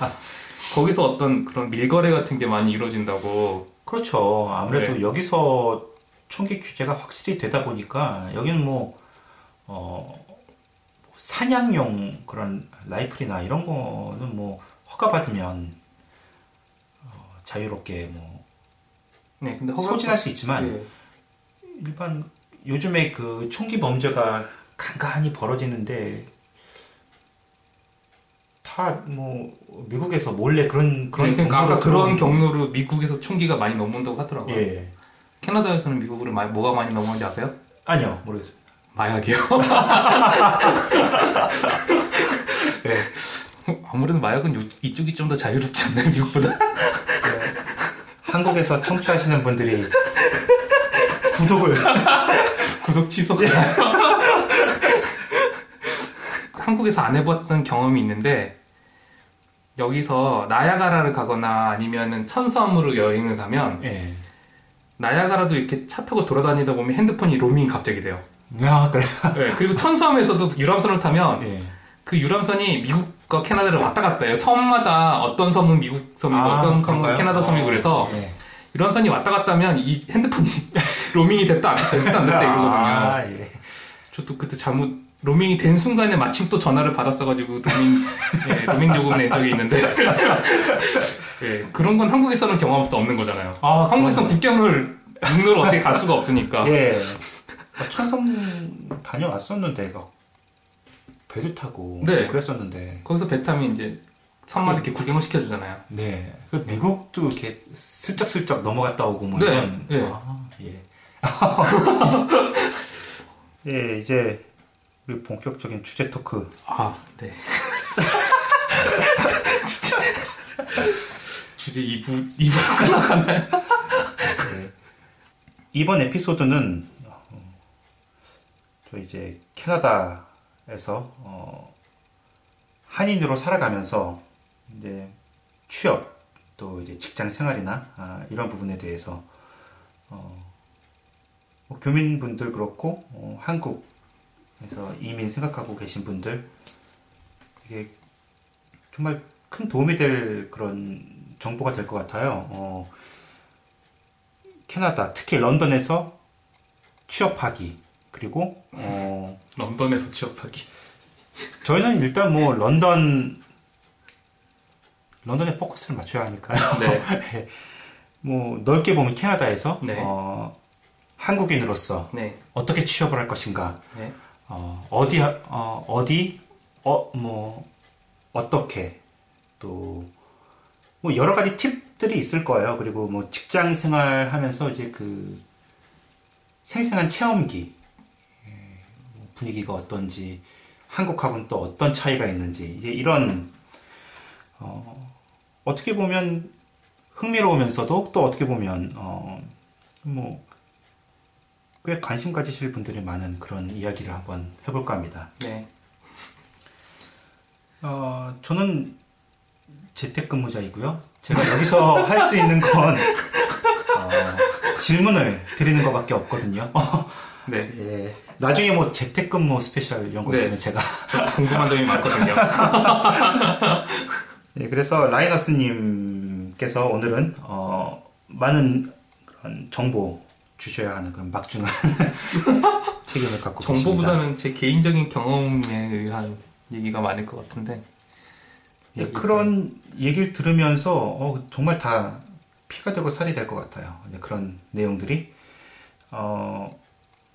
거기서 어떤 그런 밀거래 같은 게 많이 이루어진다고. 그렇죠. 아무래도 예. 여기서 총기 규제가 확실히 되다 보니까 여기는 뭐 사냥용 그런 라이플이나 이런 거는 뭐 허가 받으면 자유롭게 뭐 네, 근데 소진할 수 있지만 예. 일반 요즘에 그 총기 범죄가 간간히 벌어지는데 다 뭐 미국에서 몰래 그런 네, 그러니까 아까 그런 경로로 미국에서 총기가 많이 넘어온다고 하더라고요. 예. 캐나다에서는 미국으로 뭐가 많이 넘어오는지 아세요? 아니요, 모르겠어요. 마약이요? 네. 아무래도 마약은 이쪽이 좀 더 자유롭지 않나요, 미국보다? 네. 한국에서 청취하시는 분들이 구독 취소. 네. 한국에서 안 해봤던 경험이 있는데 여기서 나야가라를 가거나 아니면은 천섬으로 여행을 가면 네. 나야가라도 이렇게 차 타고 돌아다니다 보면 핸드폰이 로밍이 갑자기 돼요. 아, 그래. 네, 그리고 천섬에서도 유람선을 타면 예. 그 유람선이 미국과 캐나다를 왔다 갔다 해요. 섬마다 어떤 섬은 미국 섬이고 어떤 섬은 캐나다 섬이고 그래서 예. 유람선이 왔다 갔다 하면 이 핸드폰이 로밍이 됐다 안 됐다 안 됐다 이러거든요. 아, 예. 저도 그때 로밍이 된 순간에 마침 또 전화를 받았어가지고 로밍 요금 낸 적이 있는데 예, 그런 건 한국에서는 경험할 수 없는 거잖아요. 아, 한국에서는 국경을 육로로 어떻게 갈 수가 없으니까. 예. 천섬 다녀왔었는데 배를 타고 네. 그랬었는데 거기서 배 타면 이제 섬마다 이렇게 구경을 시켜주잖아요. 네. 그 미국도 이렇게 슬쩍슬쩍 넘어갔다 오고 뭐 이런. 네. 아, 예. 예, 이제 우리 본격적인 주제 토크. 아, 네. 주제 2부 끝나가나요? 네. 이번 에피소드는 저 이제 캐나다에서 한인으로 살아가면서 이제 취업 또 이제 직장 생활이나 이런 부분에 대해서 뭐 교민분들 그렇고 한국에서 이민 생각하고 계신 분들 이게 정말 큰 도움이 될 그런 정보가 될 것 같아요. 캐나다 특히 런던에서 취업하기 그리고 런던에서 취업하기. 저희는 일단 뭐 런던에 포커스를 맞춰야 하니까요. 네. 네. 뭐 넓게 보면 캐나다에서 네. 한국인으로서 네. 어떻게 취업을 할 것인가, 네. 뭐 어떻게 또 뭐 여러 가지 팁들이 있을 거예요. 그리고 뭐 직장 생활하면서 이제 그 생생한 체험기. 분위기가 어떤지, 한국하고는 또 어떤 차이가 있는지, 이제 이런, 어떻게 보면 흥미로우면서도 또 어떻게 보면, 뭐, 꽤 관심 가지실 분들이 많은 그런 이야기를 한번 해볼까 합니다. 네. 저는 재택근무자이고요. 제가 여기서 할 수 있는 건, 질문을 드리는 것밖에 없거든요. 네. 예. 나중에 뭐 재택근무 스페셜 이런 거 네. 있으면 제가 궁금한 점이 많거든요. 네, 그래서 라이너스님께서 오늘은 많은 그런 정보 주셔야 하는 그런 막중한 책임을 갖고 계십니다. 정보보다는 제 개인적인 경험에 의한 얘기가 많을 것 같은데 네, 그런 얘기를 들으면서 정말 다 피가 되고 살이 될 것 같아요. 그런 내용들이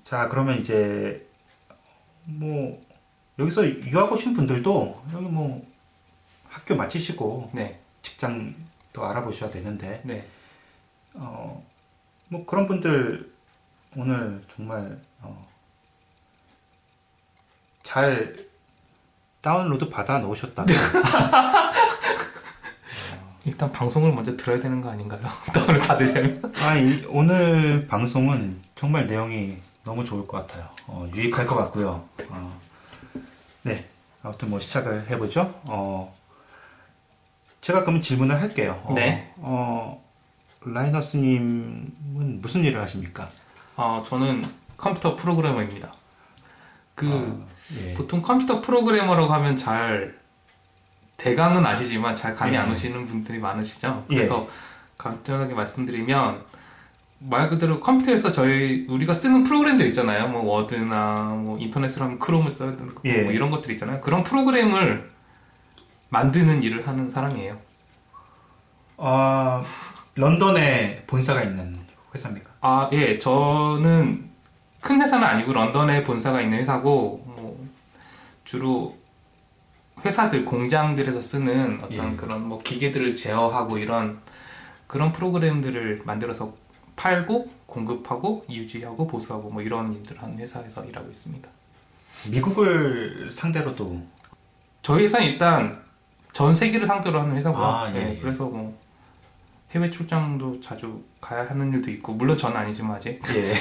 자, 그러면 이제, 뭐, 여기서 유학 오신 분들도, 여기 뭐, 학교 마치시고 네. 직장도 알아보셔야 되는데 네. 뭐 그런 분들 오늘 정말 잘 다운로드 받아 놓으셨다면 일단 방송을 먼저 들어야 되는 거 아닌가요? 다운을 받으려면? 아니, 오늘 방송은 정말 내용이 너무 좋을 것 같아요. 유익할 것 같고요. 네, 아무튼 뭐 시작을 해보죠. 제가 그럼 질문을 할게요. 네. 라이너스님은 무슨 일을 하십니까? 저는 컴퓨터 프로그래머입니다. 예. 보통 컴퓨터 프로그래머라고 하면 잘 대강은 아시지만 잘 감이 예. 안 오시는 분들이 많으시죠. 그래서 예. 간단하게 말씀드리면 말 그대로 컴퓨터에서 우리가 쓰는 프로그램들 있잖아요. 뭐 워드나 뭐 인터넷으로 하면 크롬을 써야 되는 거 예. 뭐 이런 것들 있잖아요. 그런 프로그램을 만드는 일을 하는 사람이에요. 런던에 본사가 있는 회사입니까? 예. 저는 큰 회사는 아니고 런던에 본사가 있는 회사고 뭐 주로 회사들, 공장들에서 쓰는 어떤 예. 그런 뭐 기계들을 제어하고 이런 그런 프로그램들을 만들어서 팔고 공급하고 유지하고 보수하고 뭐 이런 일들을 하는 회사에서 일하고 있습니다. 미국을 상대로도? 저희 회사는 일단 전 세계를 상대로 하는 회사고요. 예, 예. 그래서 뭐 해외 출장도 자주 가야 하는 일도 있고 물론 저는 아니지만 아직 예.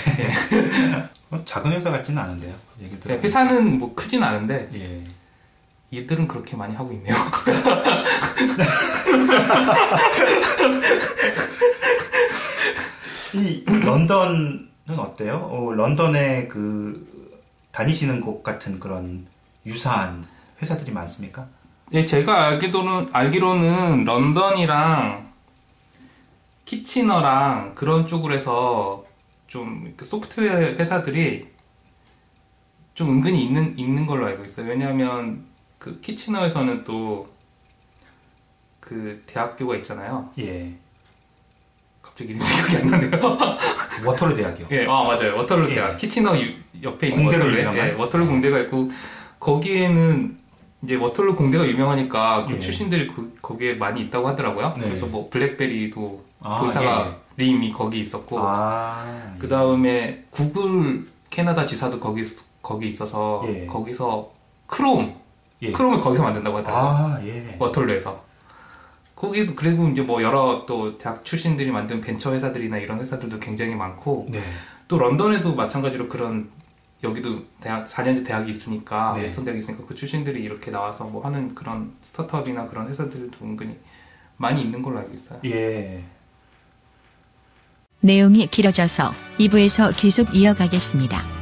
작은 회사 같지는 않은데요. 네, 회사는 뭐 크진 않은데 예. 일들은 그렇게 많이 하고 있네요. 이 런던은 어때요? 런던에 다니시는 곳 같은 그런 유사한 회사들이 많습니까? 예, 제가 알기로는 런던이랑 키치너랑 그런 쪽으로 해서 좀 소프트웨어 회사들이 좀 은근히 있는 걸로 알고 있어요. 왜냐하면 키치너에서는 또 대학교가 있잖아요. 예. 갑자기 이름 생각이 안 나네요. 워털루 대학이요. 예, 맞아요. 워털루 예. 대학. 키치너 옆에 있는 워털루 공대가 있고 거기에는 이제 워털루 공대가 유명하니까 그 예. 출신들이 거기에 많이 있다고 하더라고요. 네. 그래서 뭐 블랙베리도 본사가 예. 림이 거기 있었고 그 다음에 예. 구글 캐나다 지사도 거기 있어서 예. 거기서 크롬을 거기서 만든다고 하더라고요. 예. 워털루에서. 거기도 그리고 이제 뭐 여러 또 대학 출신들이 만든 벤처 회사들이나 이런 회사들도 굉장히 많고 네. 또 런던에도 마찬가지로 그런 여기도 4년제 대학이 있으니까 네. 웨스턴 대학이 있으니까 그 출신들이 이렇게 나와서 뭐 하는 그런 스타트업이나 그런 회사들도 은근히 많이 있는 걸로 알고 있어요. 예. 내용이 길어져서 2부에서 계속 이어가겠습니다.